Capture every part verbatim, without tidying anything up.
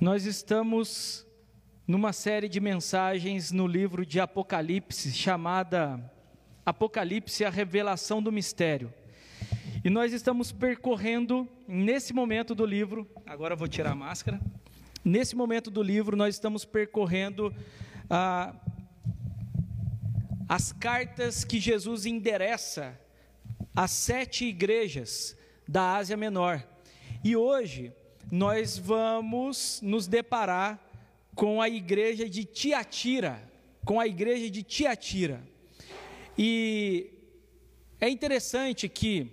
Nós estamos numa série de mensagens no livro de Apocalipse, chamada Apocalipse, a revelação do mistério. E nós estamos percorrendo, nesse momento do livro, agora eu vou tirar a máscara, nesse momento do livro nós estamos percorrendo ah, as cartas que Jesus endereça às sete igrejas da Ásia Menor. E hoje nós vamos nos deparar com a igreja de Tiatira, com a igreja de Tiatira. E é interessante que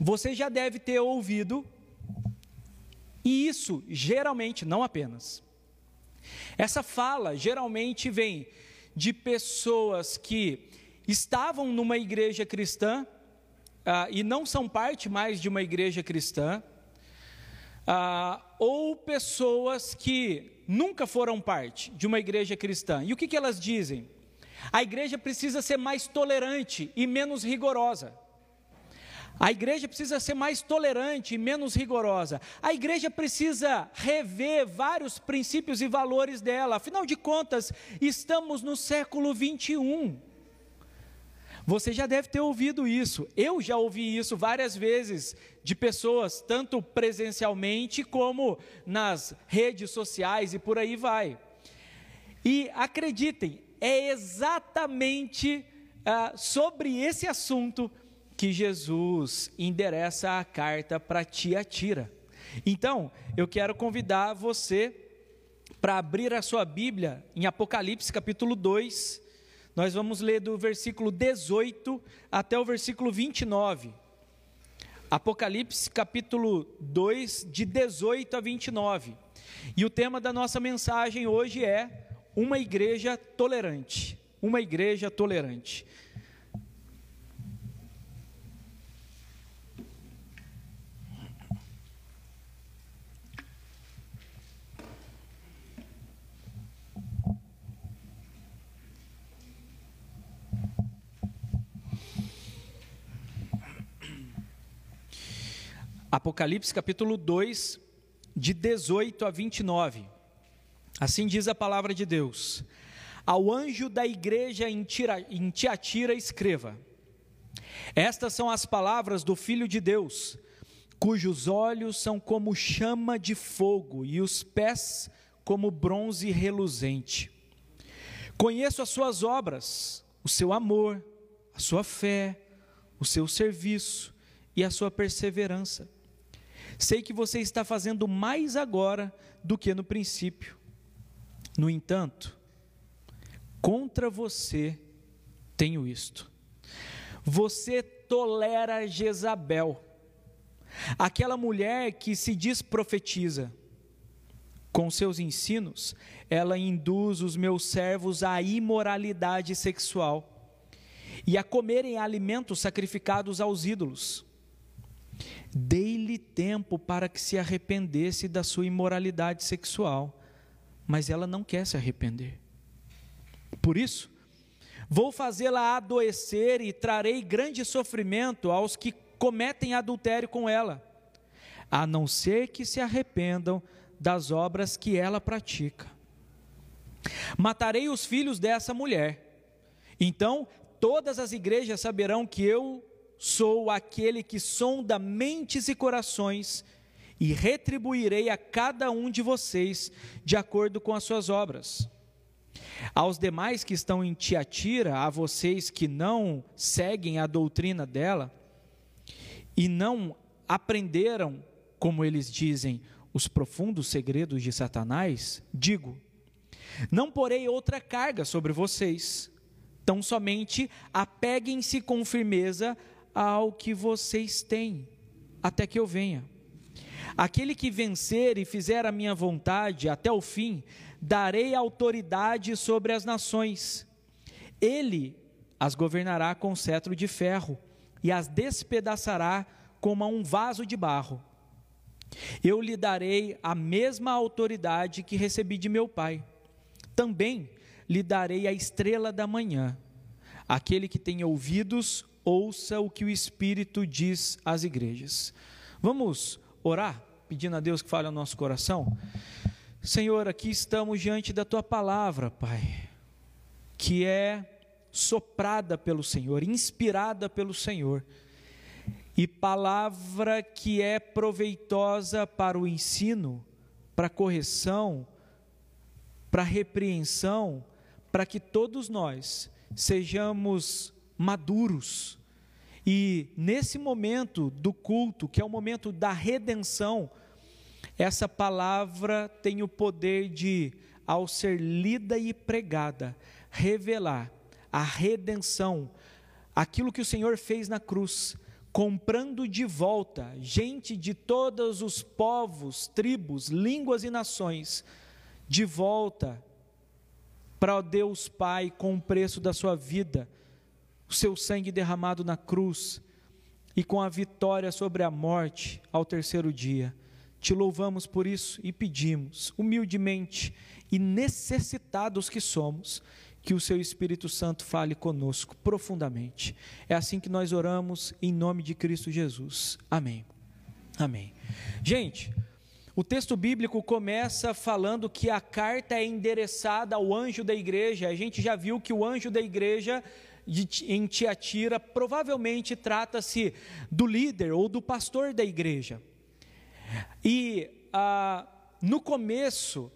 você já deve ter ouvido, e isso geralmente, não apenas. Essa fala geralmente vem de pessoas que estavam numa igreja cristã, ah, e não são parte mais de uma igreja cristã, Ah, ou pessoas que nunca foram parte de uma igreja cristã. E o que que elas dizem? A igreja precisa ser mais tolerante e menos rigorosa. A igreja precisa ser mais tolerante e menos rigorosa. A igreja precisa rever vários princípios e valores dela. Afinal de contas, estamos no século vinte e um. Você já deve ter ouvido isso, eu já ouvi isso várias vezes de pessoas, tanto presencialmente como nas redes sociais e por aí vai. E acreditem, é exatamente ah, sobre esse assunto que Jesus endereça a carta para Tiatira. Então, eu quero convidar você para abrir a sua Bíblia em Apocalipse capítulo dois, nós vamos ler do versículo dezoito até o versículo vinte e nove. Apocalipse capítulo dois, de dezoito a vinte e nove. E o tema da nossa mensagem hoje é uma igreja tolerante. Uma igreja tolerante. Apocalipse capítulo dois, de dezoito a vinte e nove, assim diz a palavra de Deus: ao anjo da igreja em Tiatira escreva, estas são as palavras do Filho de Deus, cujos olhos são como chama de fogo e os pés como bronze reluzente, conheço as suas obras, o seu amor, a sua fé, o seu serviço e a sua perseverança. Sei que você está fazendo mais agora do que no princípio. No entanto, contra você tenho isto. Você tolera Jezabel, aquela mulher que se diz profetiza. Com seus ensinos, ela induz os meus servos à imoralidade sexual e a comerem alimentos sacrificados aos ídolos. Dei-lhe tempo para que se arrependesse da sua imoralidade sexual, mas ela não quer se arrepender. Por isso, vou fazê-la adoecer e trarei grande sofrimento aos que cometem adultério com ela, a não ser que se arrependam das obras que ela pratica. Matarei os filhos dessa mulher, então todas as igrejas saberão que eu sou aquele que sonda mentes e corações, e retribuirei a cada um de vocês de acordo com as suas obras. Aos demais que estão em Tiatira, a vocês que não seguem a doutrina dela, e não aprenderam, como eles dizem, os profundos segredos de Satanás, digo, não porei outra carga sobre vocês, tão somente apeguem-se com firmeza ao que vocês têm, até que eu venha. Aquele que vencer e fizer a minha vontade até o fim, darei autoridade sobre as nações. Ele as governará com cetro de ferro e as despedaçará como a um vaso de barro. Eu lhe darei a mesma autoridade que recebi de meu pai. Também lhe darei a estrela da manhã. Aquele que tem ouvidos, ouça o que o Espírito diz às igrejas. Vamos orar, pedindo a Deus que fale ao nosso coração. Senhor, aqui estamos diante da Tua palavra, Pai, que é soprada pelo Senhor, inspirada pelo Senhor, e palavra que é proveitosa para o ensino, para a correção, para a repreensão, para que todos nós sejamos maduros. E nesse momento do culto, que é o momento da redenção, essa palavra tem o poder de, ao ser lida e pregada, revelar a redenção, aquilo que o Senhor fez na cruz, comprando de volta gente de todos os povos, tribos, línguas e nações, de volta para Deus Pai com o preço da sua vida, o seu sangue derramado na cruz e com a vitória sobre a morte ao terceiro dia. Te louvamos por isso e pedimos, humildemente e necessitados que somos, que o Seu Espírito Santo fale conosco profundamente. É assim que nós oramos, em nome de Cristo Jesus. Amém. Amém. Gente, o texto bíblico começa falando que a carta é endereçada ao anjo da igreja. A gente já viu que o anjo da igreja em Tiatira provavelmente trata-se do líder ou do pastor da igreja. E ah, no começo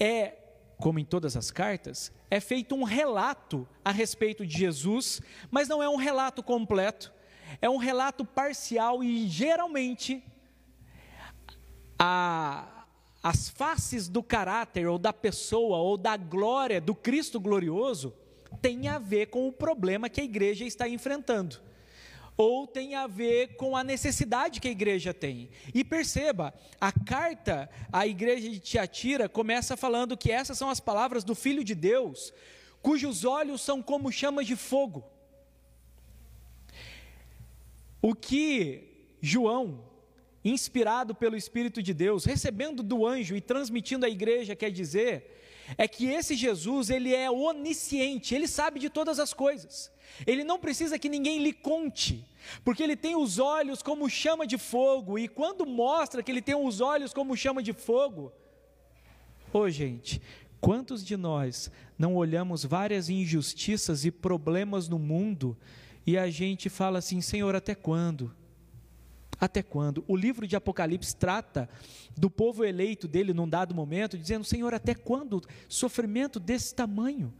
é, como em todas as cartas, é feito um relato a respeito de Jesus, mas não é um relato completo, é um relato parcial e geralmente a, as faces do caráter ou da pessoa ou da glória do Cristo glorioso tem a ver com o problema que a igreja está enfrentando, ou tem a ver com a necessidade que a igreja tem. E perceba, a carta à igreja de Tiatira começa falando que essas são as palavras do Filho de Deus, cujos olhos são como chamas de fogo. O que João, inspirado pelo Espírito de Deus, recebendo do anjo e transmitindo à igreja, quer dizer, é que esse Jesus, ele é onisciente, ele sabe de todas as coisas. Ele não precisa que ninguém lhe conte, porque ele tem os olhos como chama de fogo, e quando mostra que ele tem os olhos como chama de fogo, ô oh, gente, quantos de nós não olhamos várias injustiças e problemas no mundo, e a gente fala assim, Senhor, até quando? Até quando? O livro de Apocalipse trata do povo eleito dele num dado momento, dizendo, Senhor, até quando sofrimento desse tamanho?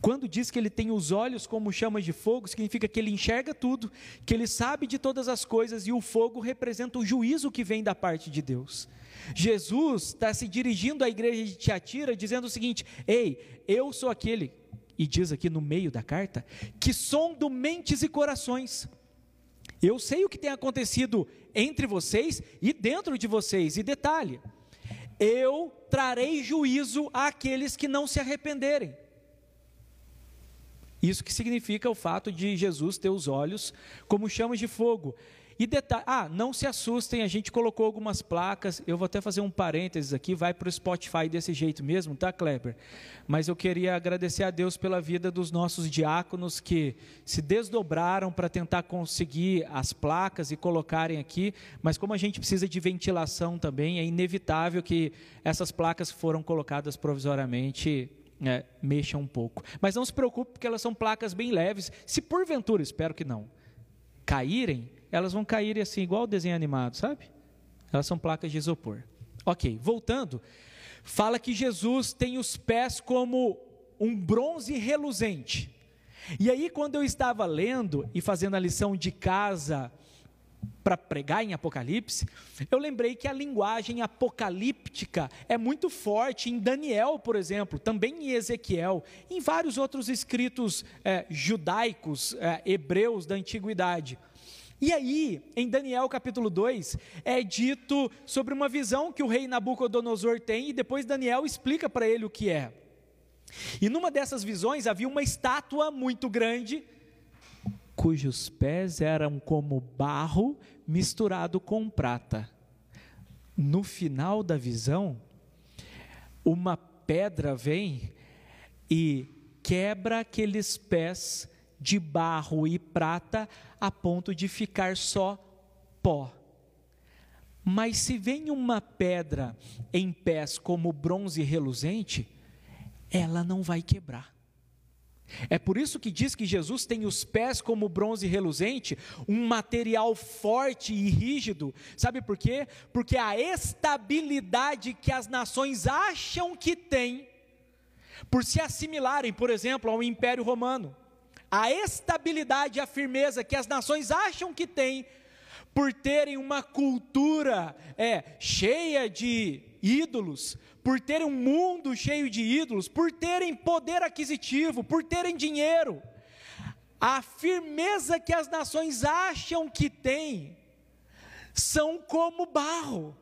Quando diz que ele tem os olhos como chamas de fogo, significa que ele enxerga tudo, que ele sabe de todas as coisas, e o fogo representa o juízo que vem da parte de Deus. Jesus está se dirigindo à igreja de Tiatira, dizendo o seguinte, ei, eu sou aquele, e diz aqui no meio da carta, que sondo mentes e corações. Eu sei o que tem acontecido entre vocês e dentro de vocês, e detalhe, eu trarei juízo àqueles que não se arrependerem. Isso que significa o fato de Jesus ter os olhos como chamas de fogo. E detalhe, ah, não se assustem, a gente colocou algumas placas, eu vou até fazer um parênteses aqui, vai para o Spotify desse jeito mesmo, tá, Kleber? Mas eu queria agradecer a Deus pela vida dos nossos diáconos que se desdobraram para tentar conseguir as placas e colocarem aqui, mas como a gente precisa de ventilação também, é inevitável que essas placas foram colocadas provisoriamente. É, mexa um pouco, mas não se preocupe porque elas são placas bem leves, se porventura, espero que não, caírem, elas vão cair assim, igual o desenho animado, sabe? Elas são placas de isopor. Ok, voltando, fala que Jesus tem os pés como um bronze reluzente, e aí quando eu estava lendo e fazendo a lição de casa para pregar em Apocalipse, eu lembrei que a linguagem apocalíptica é muito forte em Daniel, por exemplo, também em Ezequiel, em vários outros escritos é, judaicos, é, hebreus da antiguidade. E aí, em Daniel capítulo dois, é dito sobre uma visão que o rei Nabucodonosor tem, e depois Daniel explica para ele o que é. E numa dessas visões havia uma estátua muito grande, cujos pés eram como barro misturado com prata. No final da visão, uma pedra vem e quebra aqueles pés de barro e prata a ponto de ficar só pó. Mas se vem uma pedra em pés como bronze reluzente, ela não vai quebrar. É por isso que diz que Jesus tem os pés como bronze reluzente, um material forte e rígido. Sabe por quê? Porque a estabilidade que as nações acham que têm, por se assimilarem, por exemplo, ao Império Romano, a estabilidade e a firmeza que as nações acham que têm, por terem uma cultura é, cheia de ídolos, por terem um mundo cheio de ídolos, por terem poder aquisitivo, por terem dinheiro, a firmeza que as nações acham que têm, são como barro,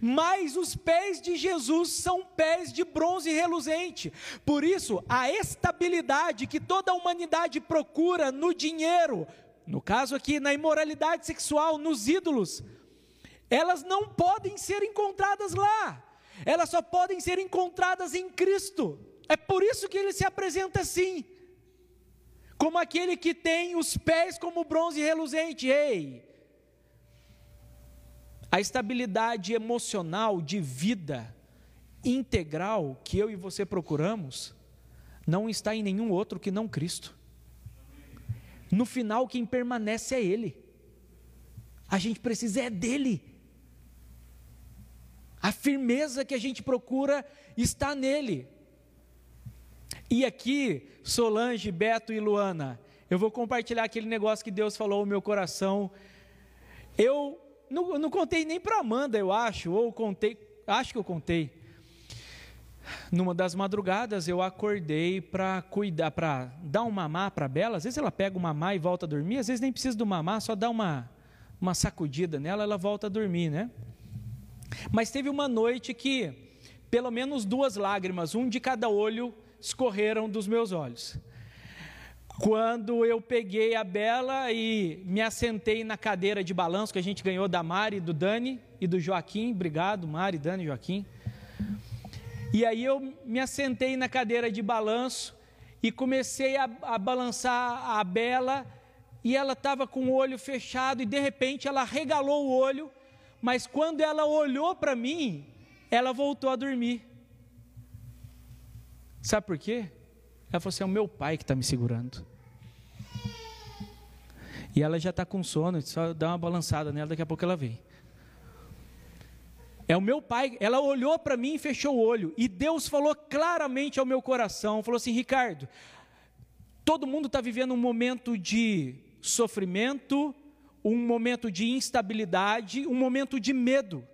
mas os pés de Jesus são pés de bronze reluzente. Por isso, a estabilidade que toda a humanidade procura no dinheiro, no caso aqui, na imoralidade sexual, nos ídolos, elas não podem ser encontradas lá, elas só podem ser encontradas em Cristo. É por isso que ele se apresenta assim, como aquele que tem os pés como bronze reluzente. Ei, a estabilidade emocional de vida integral que eu e você procuramos, não está em nenhum outro que não Cristo. No final, quem permanece é Ele. A gente precisa é dele. A firmeza que a gente procura está nele. E aqui, Solange, Beto e Luana, eu vou compartilhar aquele negócio que Deus falou ao meu coração. Eu não, não contei nem para Amanda, eu acho, ou contei, acho que eu contei. Numa das madrugadas eu acordei para cuidar, para dar um mamá para a Bela. Às vezes ela pega o mamá e volta a dormir, às vezes nem precisa do mamá, só dá uma, uma sacudida nela, ela volta a dormir, né? Mas teve uma noite que pelo menos duas lágrimas, um de cada olho, escorreram dos meus olhos. Quando eu peguei a Bela e me assentei na cadeira de balanço que a gente ganhou da Mari, do Dani e do Joaquim, obrigado Mari, Dani e Joaquim. E aí eu me assentei na cadeira de balanço e comecei a, a balançar a Bela, e ela estava com o olho fechado e de repente ela regalou o olho, mas quando ela olhou para mim, ela voltou a dormir. Sabe por quê? Ela falou assim, é o meu pai que está me segurando. E ela já está com sono, só dá uma balançada nela, daqui a pouco ela vem. É o meu pai. Ela olhou para mim e fechou o olho, e Deus falou claramente ao meu coração, falou assim, Ricardo, todo mundo está vivendo um momento de sofrimento, um momento de instabilidade, um momento de medo.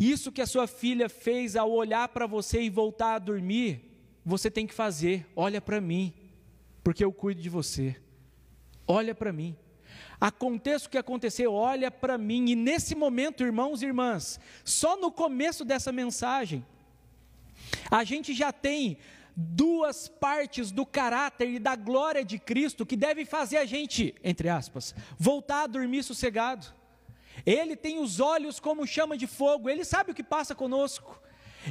Isso que a sua filha fez ao olhar para você e voltar a dormir, você tem que fazer, olha para mim, porque eu cuido de você, olha para mim. Aconteça o que acontecer, olha para mim. E nesse momento, irmãos e irmãs, só no começo dessa mensagem, a gente já tem duas partes do caráter e da glória de Cristo que deve fazer a gente, entre aspas, voltar a dormir sossegado. Ele tem os olhos como chama de fogo, Ele sabe o que passa conosco,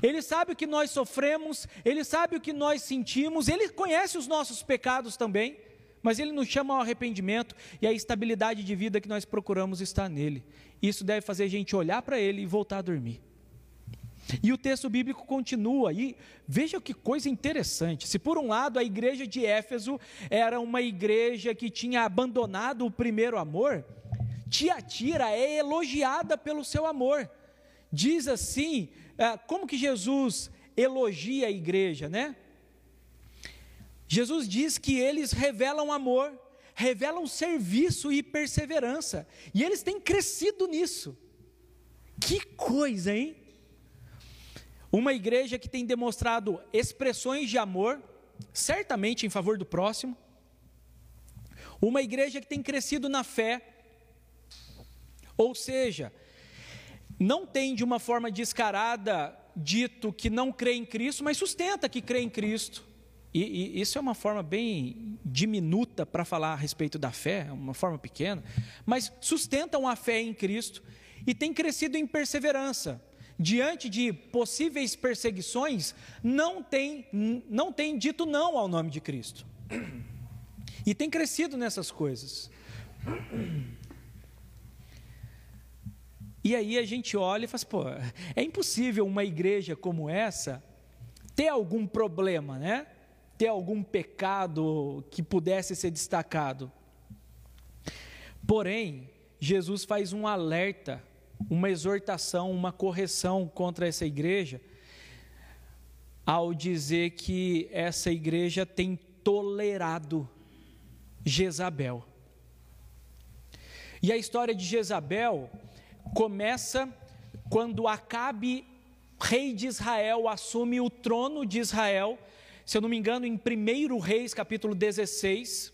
Ele sabe o que nós sofremos, Ele sabe o que nós sentimos, Ele conhece os nossos pecados também, mas Ele nos chama ao arrependimento, e a estabilidade de vida que nós procuramos está nele. Isso deve fazer a gente olhar para Ele e voltar a dormir. E o texto bíblico continua, e veja que coisa interessante. Se por um lado a igreja de Éfeso era uma igreja que tinha abandonado o primeiro amor, Tiatira é elogiada pelo seu amor. Diz assim, como que Jesus elogia a igreja, né? Jesus diz que eles revelam amor, revelam serviço e perseverança, e eles têm crescido nisso. Que coisa, hein? Uma igreja que tem demonstrado expressões de amor, certamente em favor do próximo, uma igreja que tem crescido na fé, ou seja, não tem de uma forma descarada dito que não crê em Cristo, mas sustenta que crê em Cristo. E, e isso é uma forma bem diminuta para falar a respeito da fé, uma forma pequena, mas sustentam a fé em Cristo e têm crescido em perseverança. Diante de possíveis perseguições, não tem, não tem dito não ao nome de Cristo. E tem crescido nessas coisas. E aí a gente olha e fala assim, pô, é impossível uma igreja como essa ter algum problema, né? Ter algum pecado que pudesse ser destacado. Porém, Jesus faz um alerta, uma exortação, uma correção contra essa igreja, ao dizer que essa igreja tem tolerado Jezabel. E a história de Jezabel começa quando Acabe, rei de Israel, assume o trono de Israel, se eu não me engano, em primeiro Reis, capítulo dezesseis,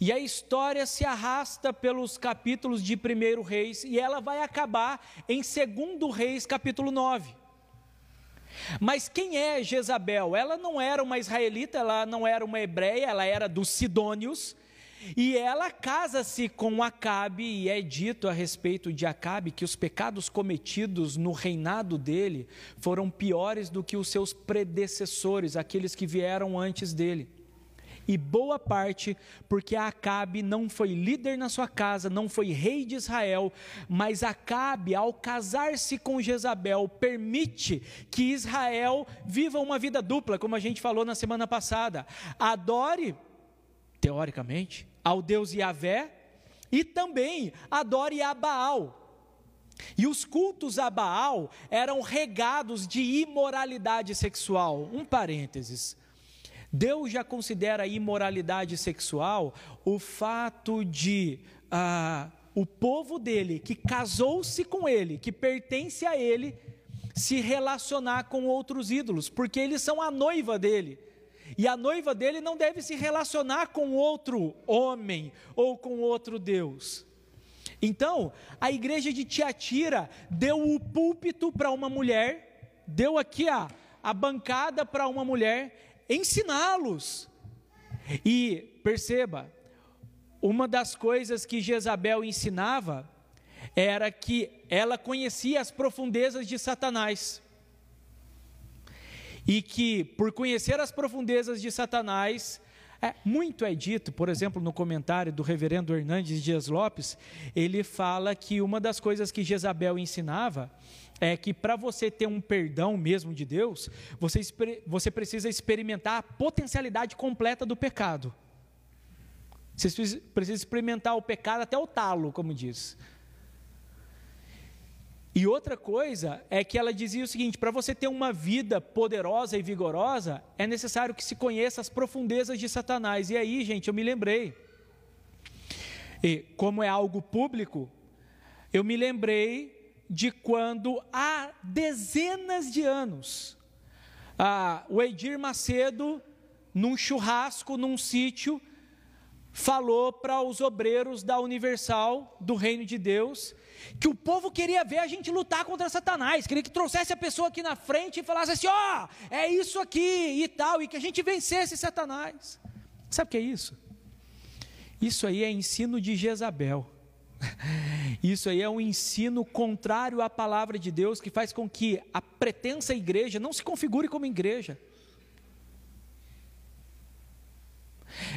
e a história se arrasta pelos capítulos de primeiro Reis, e ela vai acabar em segundo Reis, capítulo nove. Mas quem é Jezabel? Ela não era uma israelita, ela não era uma hebreia, ela era dos sidônios, e ela casa-se com Acabe, e é dito a respeito de Acabe que os pecados cometidos no reinado dele foram piores do que os seus predecessores, aqueles que vieram antes dele. E boa parte porque Acabe não foi líder na sua casa, não foi rei de Israel, mas Acabe, ao casar-se com Jezabel, permite que Israel viva uma vida dupla, como a gente falou na semana passada. Adore, teoricamente, ao Deus Yahvé e também adore a Baal. E os cultos a Baal eram regados de imoralidade sexual. Um parênteses. Deus já considera a imoralidade sexual o fato de ah, o povo dele, que casou-se com ele, que pertence a ele, se relacionar com outros ídolos, porque eles são a noiva dele. E a noiva dele não deve se relacionar com outro homem ou com outro Deus. Então, a igreja de Tiatira deu o púlpito para uma mulher, deu aqui a, a bancada para uma mulher, ensiná-los. E perceba, uma das coisas que Jezabel ensinava era que ela conhecia as profundezas de Satanás, e que por conhecer as profundezas de Satanás, é, muito é dito, por exemplo, no comentário do reverendo Hernandes Dias Lopes, ele fala que uma das coisas que Jezabel ensinava é que para você ter um perdão mesmo de Deus, você, você precisa experimentar a potencialidade completa do pecado. Você precisa experimentar o pecado até o talo, como diz. E outra coisa é que ela dizia o seguinte, para você ter uma vida poderosa e vigorosa, é necessário que se conheça as profundezas de Satanás. E aí, gente, eu me lembrei, e como é algo público, eu me lembrei de quando há dezenas de anos, ah, o Edir Macedo, num churrasco, num sítio, falou para os obreiros da Universal do Reino de Deus, que o povo queria ver a gente lutar contra Satanás, queria que trouxesse a pessoa aqui na frente e falasse assim, ó, oh, é isso aqui e tal, e que a gente vencesse Satanás. Sabe o que é isso? Isso aí é ensino de Jezabel. Isso aí é um ensino contrário à palavra de Deus, que faz com que a pretensa igreja não se configure como igreja.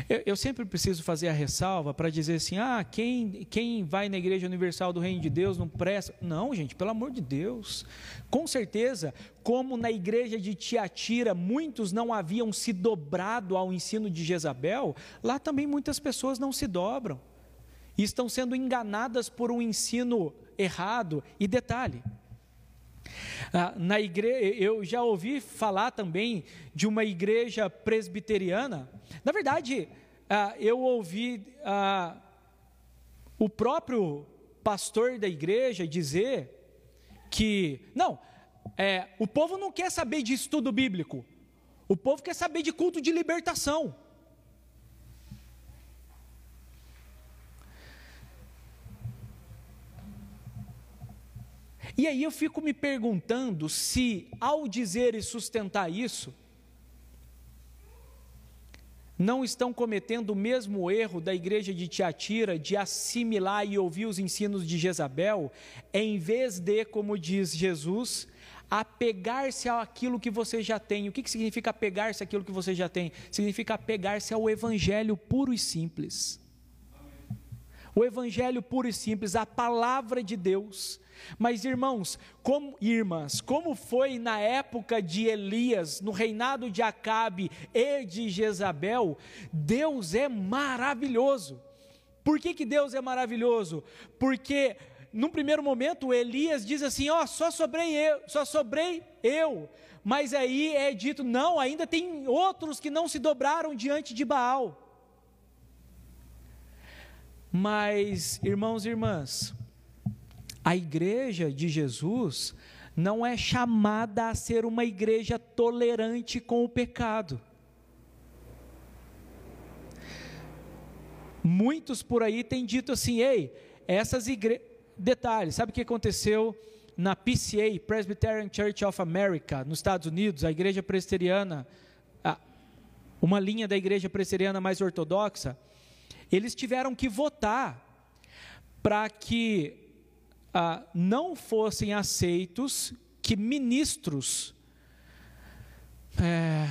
Eu, eu sempre preciso fazer a ressalva para dizer assim, ah, quem, quem vai na Igreja Universal do Reino de Deus não presta. Não, gente, pelo amor de Deus. Com certeza, como na igreja de Tiatira muitos não haviam se dobrado ao ensino de Jezabel, lá também muitas pessoas não se dobram. E estão sendo enganadas por um ensino errado. E detalhe, na igreja, eu já ouvi falar também de uma igreja presbiteriana, na verdade, eu ouvi o próprio pastor da igreja dizer que, não, é, o povo não quer saber de estudo bíblico, o povo quer saber de culto de libertação. E aí eu fico me perguntando se, ao dizer e sustentar isso, não estão cometendo o mesmo erro da igreja de Tiatira de assimilar e ouvir os ensinos de Jezabel, em vez de, como diz Jesus, apegar-se àquilo que você já tem. O que, que significa apegar-se àquilo que você já tem? Significa apegar-se ao evangelho puro e simples. o evangelho puro e simples, a palavra de Deus. Mas irmãos, como, irmãs, como foi na época de Elias, no reinado de Acabe e de Jezabel, Deus é maravilhoso. Por que que Deus é maravilhoso? Porque num primeiro momento Elias diz assim, ó, oh, só sobrei eu, só sobrei eu, mas aí é dito, não, ainda tem outros que não se dobraram diante de Baal. Mas, irmãos e irmãs, a igreja de Jesus não é chamada a ser uma igreja tolerante com o pecado. Muitos por aí têm dito assim, ei, essas igrejas... Detalhe, sabe o que aconteceu na P C A, Presbyterian Church of America, nos Estados Unidos, a igreja presbiteriana, uma linha da igreja presbiteriana mais ortodoxa? Eles tiveram que votar para que ah, não fossem aceitos que ministros é,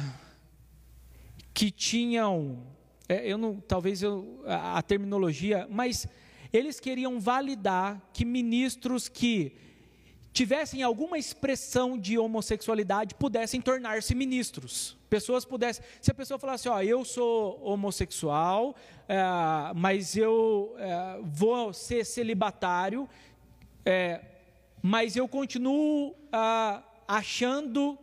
que tinham, é, eu não, talvez eu, a, a terminologia, mas eles queriam validar que ministros que tivessem alguma expressão de homossexualidade pudessem tornar-se ministros. Pessoas pudessem, se a pessoa falasse, ó, eu sou homossexual, é, mas eu é, vou ser celibatário, é, mas eu continuo ah, achando,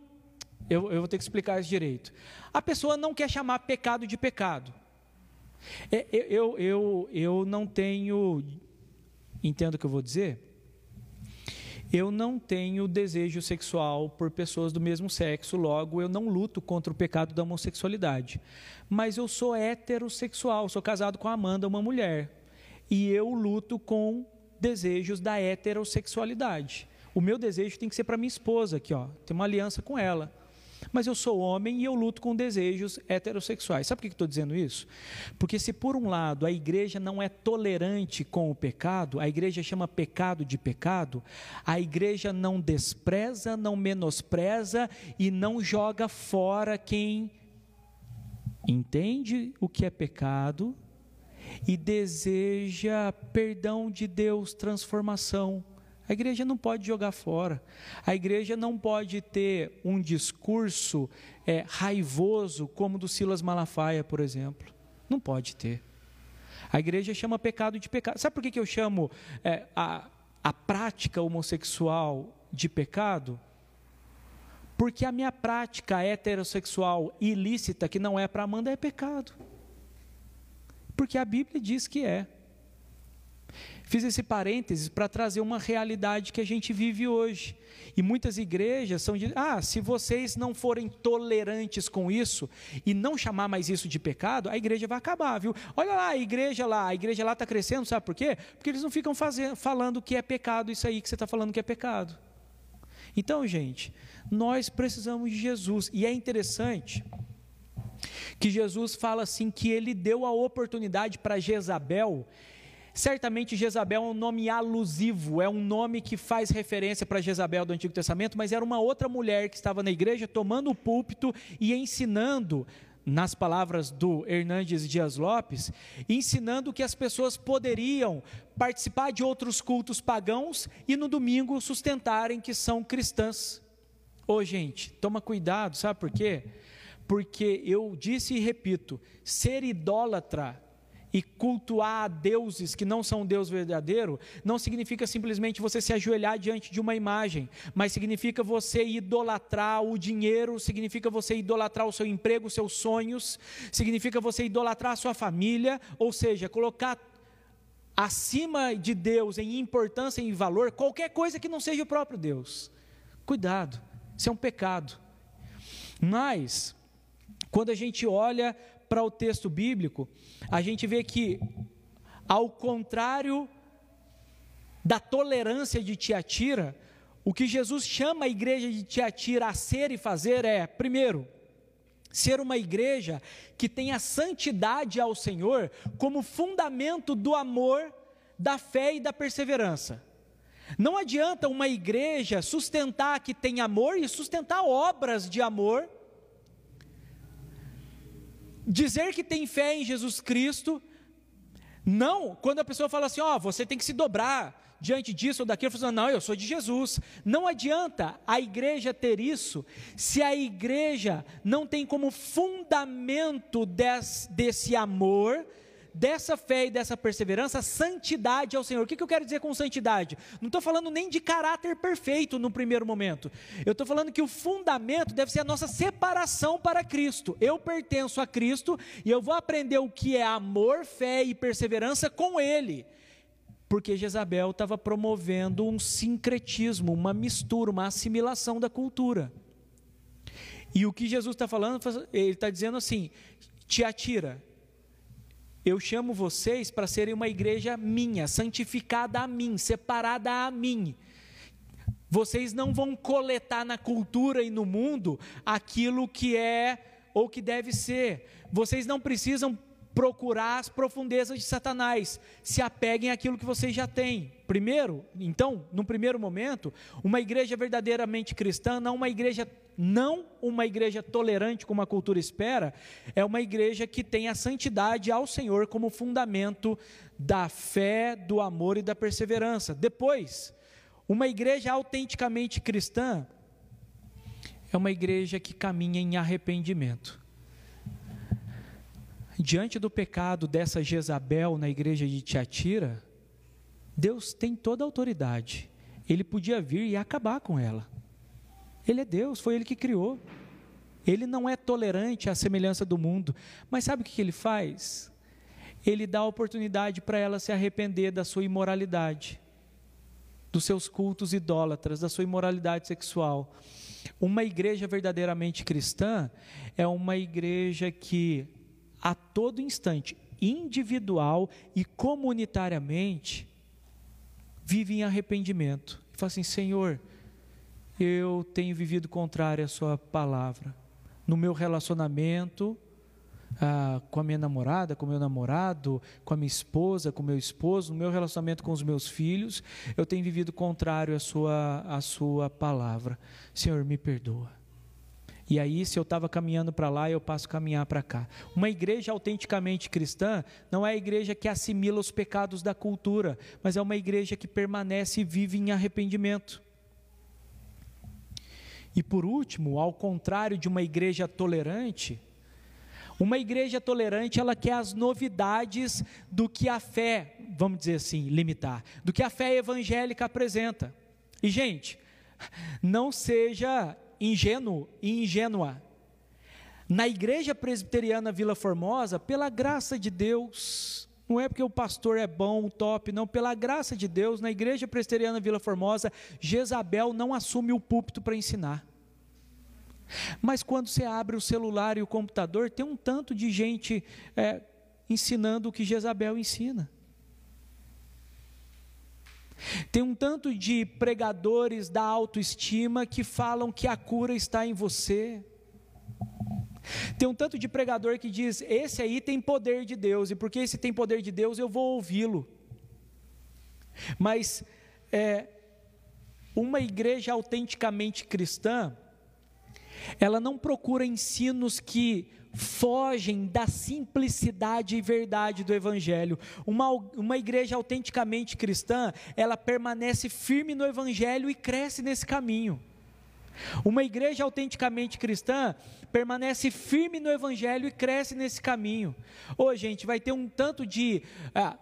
eu, eu vou ter que explicar isso direito. A pessoa não quer chamar pecado de pecado. É, eu, eu, eu não tenho, entendo o que eu vou dizer? Eu não tenho desejo sexual por pessoas do mesmo sexo, logo eu não luto contra o pecado da homossexualidade. Mas eu sou heterossexual, sou casado com a Amanda, uma mulher, e eu luto com desejos da heterossexualidade. O meu desejo tem que ser para minha esposa aqui, ó, tem uma aliança com ela. Mas eu sou homem e eu luto com desejos heterossexuais. Sabe por que eu estou dizendo isso? Porque se por um lado a igreja não é tolerante com o pecado, a igreja chama pecado de pecado, a igreja não despreza, não menospreza e não joga fora quem entende o que é pecado e deseja perdão de Deus, transformação. A igreja não pode jogar fora, a igreja não pode ter um discurso é, raivoso como o do Silas Malafaia, por exemplo, não pode ter. A igreja chama pecado de pecado. Sabe por que que eu chamo é, a, a prática homossexual de pecado? Porque a minha prática heterossexual ilícita, que não é para Amanda, é pecado, porque a Bíblia diz que é. Fiz esse parênteses para trazer uma realidade que a gente vive hoje. E muitas igrejas são de, ah, se vocês não forem tolerantes com isso e não chamar mais isso de pecado, a igreja vai acabar, viu? Olha lá, a igreja lá, a igreja lá está crescendo, sabe por quê? Porque eles não ficam fazendo, falando que é pecado isso aí que você está falando que é pecado. Então, gente, nós precisamos de Jesus. E é interessante que Jesus fala assim, que ele deu a oportunidade para Jezabel. Certamente Jezabel é um nome alusivo, é um nome que faz referência para Jezabel do Antigo Testamento, mas era uma outra mulher que estava na igreja tomando o púlpito e ensinando, nas palavras do Hernandes Dias Lopes, ensinando que as pessoas poderiam participar de outros cultos pagãos e no domingo sustentarem que são cristãs. Ô gente, toma cuidado, sabe por quê? Porque eu disse e repito, ser idólatra e cultuar a deuses que não são Deus verdadeiro, não significa simplesmente você se ajoelhar diante de uma imagem, mas significa você idolatrar o dinheiro, significa você idolatrar o seu emprego, os seus sonhos, significa você idolatrar a sua família, ou seja, colocar acima de Deus em importância e em valor, qualquer coisa que não seja o próprio Deus. Cuidado, isso é um pecado. Mas, quando a gente olha para o texto bíblico, a gente vê que, ao contrário da tolerância de Tiatira, o que Jesus chama a igreja de Tiatira a ser e fazer é, primeiro, ser uma igreja que tem a santidade ao Senhor como fundamento do amor, da fé e da perseverança. Não adianta uma igreja sustentar que tem amor e sustentar obras de amor, dizer que tem fé em Jesus Cristo, Não, quando a pessoa fala assim, ó, oh, você tem que se dobrar diante disso ou daquilo, eu falo, não, eu sou de Jesus. Não adianta a igreja ter isso, se a igreja não tem como fundamento des, desse amor, dessa fé e dessa perseverança, santidade ao Senhor. O que, que eu quero dizer com santidade? Não estou falando nem de caráter perfeito no primeiro momento. Eu estou falando que o fundamento deve ser a nossa separação para Cristo. Eu pertenço a Cristo e eu vou aprender o que é amor, fé e perseverança com Ele. Porque Jezabel estava promovendo um sincretismo, uma mistura, uma assimilação da cultura. E o que Jesus está falando, Ele está dizendo assim, Tiatira, eu chamo vocês para serem uma igreja minha, santificada a mim, separada a mim. Vocês não vão coletar na cultura e no mundo aquilo que é ou que deve ser. Vocês não precisam procurar as profundezas de Satanás. Se apeguem àquilo que vocês já têm. Primeiro, então, num primeiro momento, uma igreja verdadeiramente cristã, não uma igreja, não uma igreja tolerante como a cultura espera, é uma igreja que tem a santidade ao Senhor como fundamento da fé, do amor e da perseverança. Depois, uma igreja autenticamente cristã é uma igreja que caminha em arrependimento. Diante do pecado dessa Jezabel na igreja de Tiatira, Deus tem toda a autoridade. Ele podia vir e acabar com ela. Ele é Deus, foi Ele que criou. Ele não é tolerante à semelhança do mundo. Mas sabe o que Ele faz? Ele dá a oportunidade para ela se arrepender da sua imoralidade, dos seus cultos idólatras, da sua imoralidade sexual. Uma igreja verdadeiramente cristã é uma igreja que, a todo instante, individual e comunitariamente, vive em arrependimento. E fala assim, Senhor, eu tenho vivido contrário à sua palavra. No meu relacionamento ah, com a minha namorada, com o meu namorado, com a minha esposa, com o meu esposo, no meu relacionamento com os meus filhos, eu tenho vivido contrário à sua, à sua palavra. Senhor, me perdoa. E aí, se eu estava caminhando para lá, eu passo a caminhar para cá. Uma igreja autenticamente cristã não é a igreja que assimila os pecados da cultura, mas é uma igreja que permanece e vive em arrependimento. E por último, ao contrário de uma igreja tolerante, uma igreja tolerante, ela quer as novidades do que a fé, vamos dizer assim, limitar, do que a fé evangélica apresenta. E gente, não seja ingênuo e ingênua. Na Igreja Presbiteriana Vila Formosa, pela graça de Deus, não é porque o pastor é bom, top, não, pela graça de Deus, na Igreja Presbiteriana Vila Formosa, Jezabel não assume o púlpito para ensinar. Mas quando você abre o celular e o computador, tem um tanto de gente é, ensinando o que Jezabel ensina. Tem um tanto de pregadores da autoestima que falam que a cura está em você. Tem um tanto de pregador que diz, esse aí tem poder de Deus, e porque esse tem poder de Deus, eu vou ouvi-lo. Mas é, uma igreja autenticamente cristã, ela não procura ensinos que fogem da simplicidade e verdade do Evangelho. Uma, uma igreja autenticamente cristã, ela permanece firme no Evangelho e cresce nesse caminho. Uma igreja autenticamente cristã permanece firme no Evangelho e cresce nesse caminho. Ô, gente, vai ter um tanto de ah,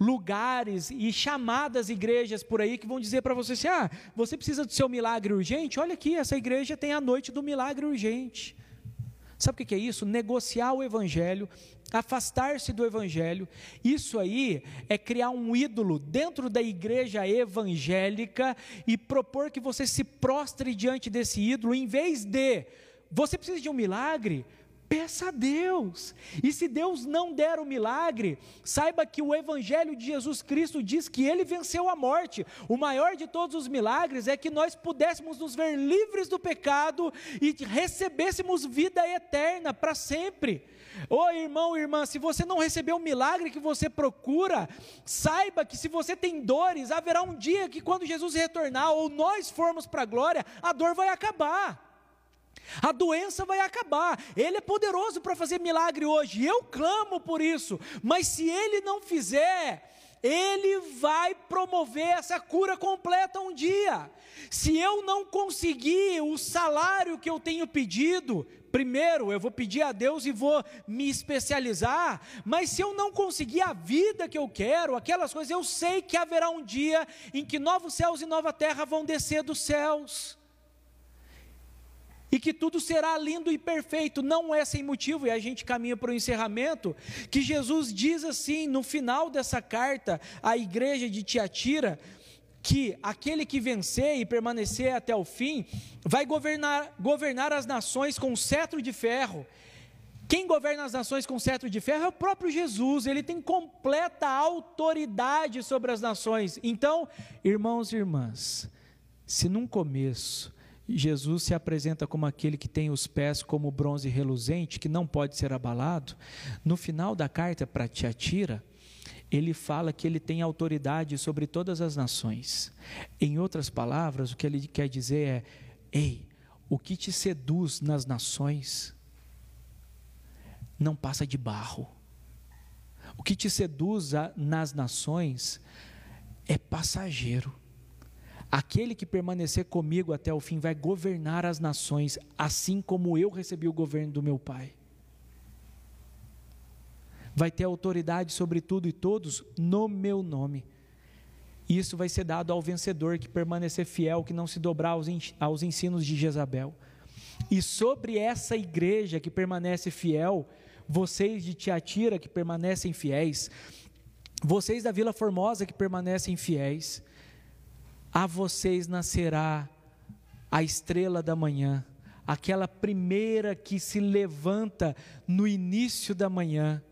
lugares e chamadas igrejas por aí que vão dizer para você assim, ah, você precisa do seu milagre urgente? Olha aqui, essa igreja tem a noite do milagre urgente. Sabe o que é isso? Negociar o Evangelho, afastar-se do Evangelho. Isso aí é criar um ídolo dentro da igreja evangélica e propor que você se prostre diante desse ídolo, em vez de, você precisa de um milagre? Peça a Deus. E se Deus não der o milagre, saiba que o Evangelho de Jesus Cristo diz que Ele venceu a morte. O maior de todos os milagres é que nós pudéssemos nos ver livres do pecado e recebêssemos vida eterna para sempre. Ô irmão, irmã, se você não recebeu o milagre que você procura, saiba que se você tem dores, haverá um dia que quando Jesus retornar ou nós formos para a glória, a dor vai acabar. A doença vai acabar. Ele é poderoso para fazer milagre hoje. Eu clamo por isso. Mas se ele não fizer, ele vai promover essa cura completa um dia. Se eu não conseguir o salário que eu tenho pedido, primeiro eu vou pedir a Deus e vou me especializar, mas se eu não conseguir a vida que eu quero, aquelas coisas, eu sei que haverá um dia em que novos céus e nova terra vão descer dos céus. E que tudo será lindo e perfeito, não é sem motivo, e a gente caminha para o encerramento, que Jesus diz assim, no final dessa carta, à igreja de Tiatira, que aquele que vencer e permanecer até o fim, vai governar, governar as nações com cetro de ferro. Quem governa as nações com cetro de ferro é o próprio Jesus, ele tem completa autoridade sobre as nações. Então, irmãos e irmãs, se num começo Jesus se apresenta como aquele que tem os pés como bronze reluzente, que não pode ser abalado, no final da carta para Tiatira, ele fala que ele tem autoridade sobre todas as nações. Em outras palavras, o que ele quer dizer é, ei, o que te seduz nas nações não passa de barro. O que te seduz nas nações é passageiro. Aquele que permanecer comigo até o fim vai governar as nações, assim como eu recebi o governo do meu Pai. Vai ter autoridade sobre tudo e todos no meu nome. Isso vai ser dado ao vencedor que permanecer fiel, que não se dobrar aos ensinos de Jezabel. E sobre essa igreja que permanece fiel, vocês de Tiatira que permanecem fiéis, vocês da Vila Formosa que permanecem fiéis, a vocês nascerá a estrela da manhã, aquela primeira que se levanta no início da manhã.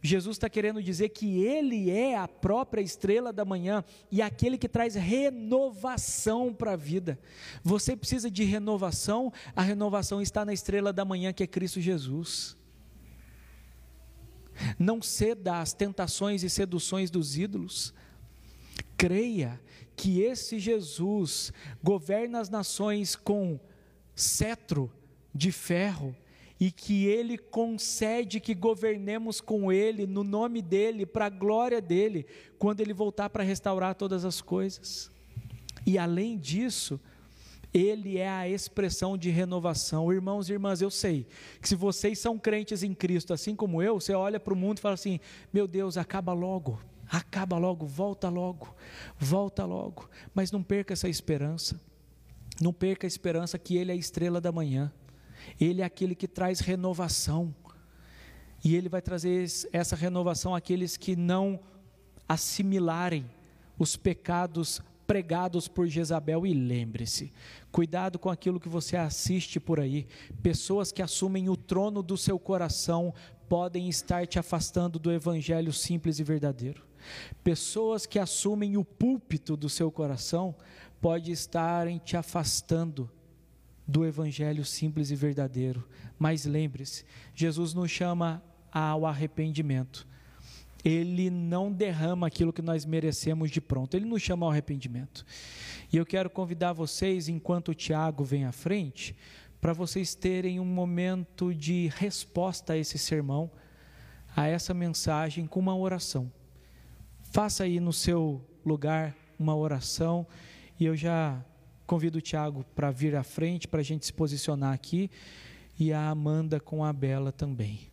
Jesus está querendo dizer que Ele é a própria estrela da manhã e aquele que traz renovação para a vida. Você precisa de renovação, a renovação está na estrela da manhã que é Cristo Jesus. Não ceda às tentações e seduções dos ídolos, creia que esse Jesus governa as nações com cetro de ferro e que Ele concede que governemos com Ele, no nome dEle, para a glória dEle, quando Ele voltar para restaurar todas as coisas. E além disso, Ele é a expressão de renovação. Irmãos e irmãs, eu sei que se vocês são crentes em Cristo, assim como eu, você olha para o mundo e fala assim, meu Deus, acaba logo. Acaba logo, volta logo, volta logo, mas não perca essa esperança, não perca a esperança que Ele é a estrela da manhã, Ele é aquele que traz renovação, e Ele vai trazer essa renovação àqueles que não assimilarem os pecados pregados por Jezabel. E lembre-se, cuidado com aquilo que você assiste por aí, pessoas que assumem o trono do seu coração podem estar te afastando do evangelho simples e verdadeiro. Pessoas que assumem o púlpito do seu coração podem estarem te afastando do evangelho simples e verdadeiro. Mas lembre-se, Jesus nos chama ao arrependimento. Ele não derrama aquilo que nós merecemos de pronto, Ele nos chama ao arrependimento. E eu quero convidar vocês, enquanto o Tiago vem à frente, para vocês terem um momento de resposta a esse sermão, a essa mensagem, com uma oração. Faça aí no seu lugar uma oração, e eu já convido o Tiago para vir à frente, para a gente se posicionar aqui, e a Amanda com a Bela também.